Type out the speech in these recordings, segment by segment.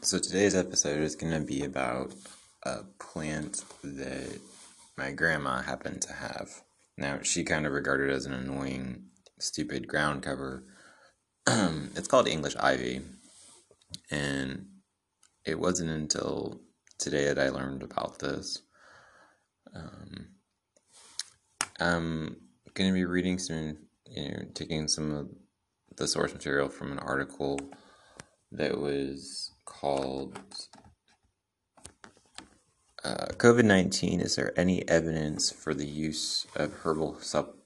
So today's episode is going to be about a plant that my grandma happened to have. Now, she kind of regarded it as an annoying, stupid ground cover. It's called English ivy, and it wasn't until today that I learned about this. I'm going to be reading taking some of the source material from an article that was called COVID-19, is there any evidence for the use of herbal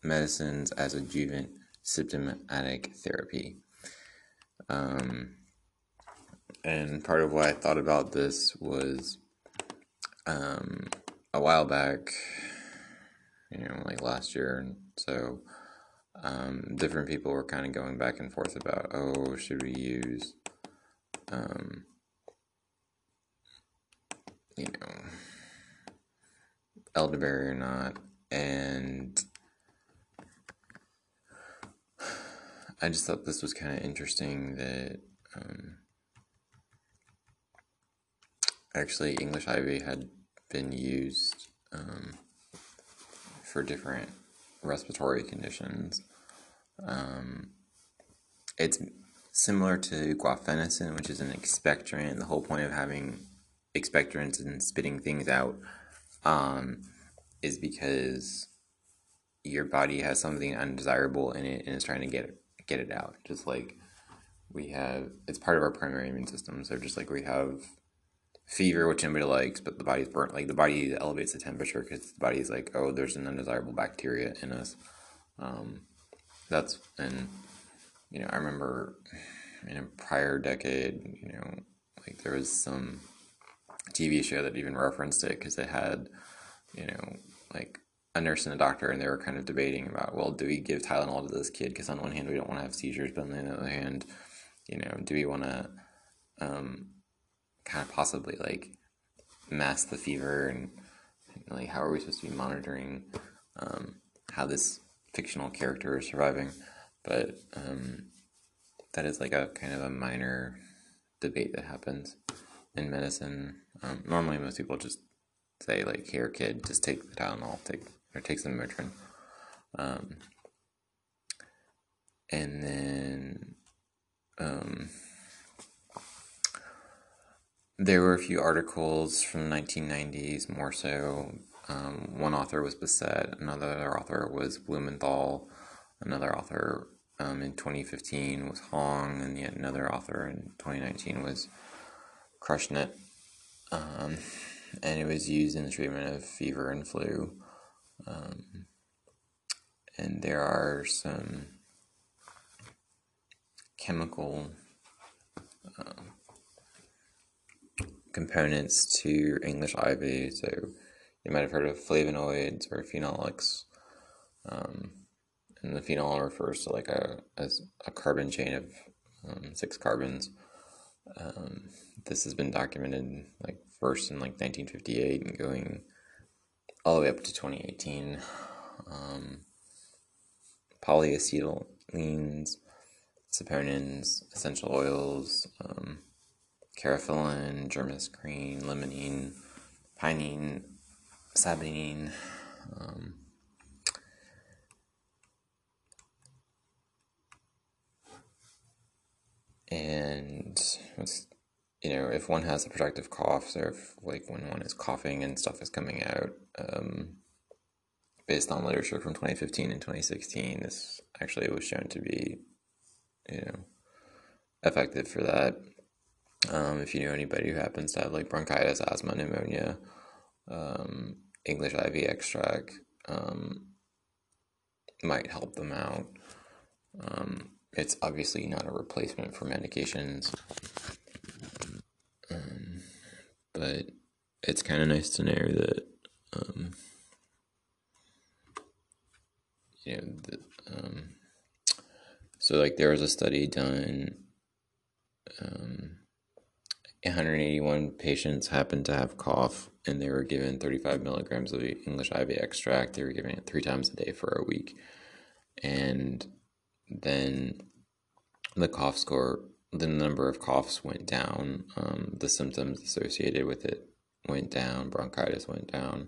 medicines as adjuvant symptomatic therapy? And part of why I thought about this was a while back, like last year, and so different people were kind of going back and forth about, should we use elderberry or not, and I just thought this was kind of interesting that actually English ivy had been used for different respiratory conditions. It's similar to guafenicin, which is an expectorant. The whole point of having expectorants and spitting things out is because your body has something undesirable in it and is trying to get it out. Just like we have, it's part of our primary immune system. So just like we have fever, which nobody likes, but the body's burnt. Like the body elevates the temperature because the body's like, there's an undesirable bacteria in us. I remember in a prior decade, there was some TV show that even referenced it because they had, a nurse and a doctor, and they were kind of debating about, do we give Tylenol to this kid? Because on one hand, we don't want to have seizures, but on the other hand, do we want to kind of possibly mask the fever, and how are we supposed to be monitoring how this fictional character is surviving? But that is a kind of a minor debate that happens in medicine. Normally most people just say here kid, just take the Tylenol, take some Motrin. And then there were a few articles from the 1990s more so. One author was Bissett, another author was Blumenthal, another author in 2015 was Hong, and yet another author in 2019 was Crushnet, and it was used in the treatment of fever and flu, and there are some chemical components to English ivy, so you might have heard of flavonoids or phenolics, and the phenol refers to a carbon chain of 6 carbons. This has been documented first in 1958 and going all the way up to 2018. Polyacetylines, saponins, essential oils, caryophyllin, germacrene, limonene, pinene, sabinene, and if one has a productive cough, so if when one is coughing and stuff is coming out, based on literature from 2015 and 2016, this actually was shown to be, effective for that. If you know anybody who happens to have like bronchitis, asthma, pneumonia, English IV extract might help them out. It's obviously not a replacement for medications, but it's kind of nice to know that so like there was a study done. 181 patients happened to have cough, and they were given 35 milligrams of English IV extract. They were giving it 3 times a day for a week. And then the cough score, the number of coughs went down. The symptoms associated with it went down. Bronchitis went down.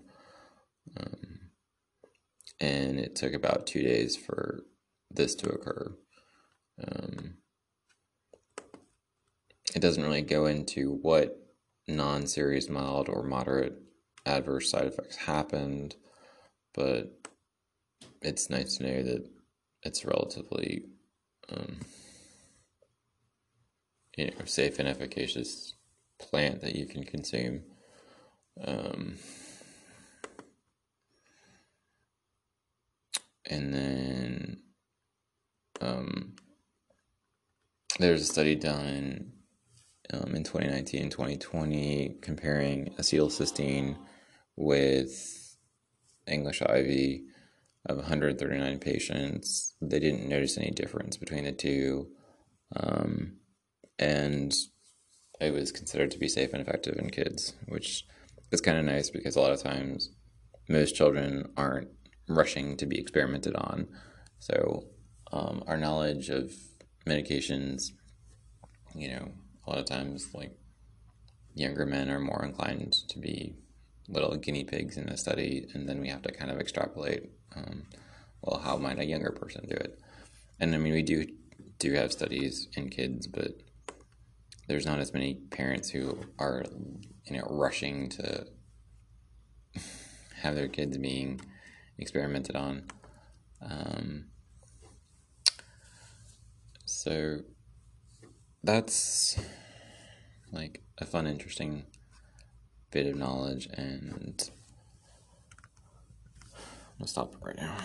And it took about 2 days for this to occur. It doesn't really go into what non-serious, mild, or moderate adverse side effects happened, but it's nice to know that it's relatively safe and efficacious plant that you can consume. And then there's a study done in 2019 and 2020 comparing acetylcysteine with English IV of 139 patients. They didn't notice any difference between the two, and it was considered to be safe and effective in kids, which is kind of nice because a lot of times most children aren't rushing to be experimented on. So our knowledge of medications, a lot of times, younger men are more inclined to be little guinea pigs in the study, and then we have to kind of extrapolate, how might a younger person do it? And, we do have studies in kids, but there's not as many parents who are, rushing to have their kids being experimented on. So that's a fun, interesting bit of knowledge, and I'm gonna stop right now.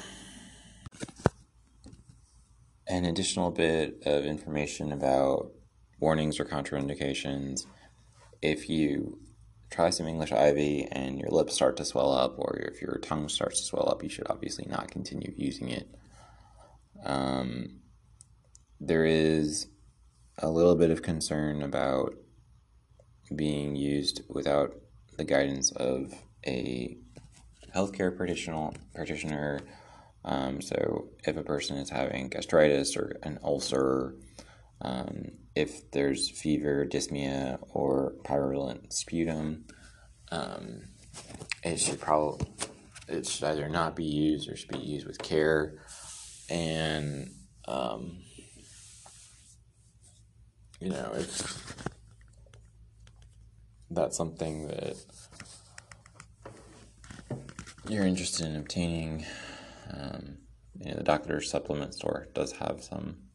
An additional bit of information about warnings or contraindications. If you try some English IV and your lips start to swell up, or if your tongue starts to swell up, you should obviously not continue using it. There is a little bit of concern about being used without the guidance of a healthcare practitioner. So if a person is having gastritis or an ulcer, if there's fever, dyspnea, or pyrulent sputum, it should either not be used or should be used with care. And that's something that you're interested in obtaining. The doctor's supplement store does have some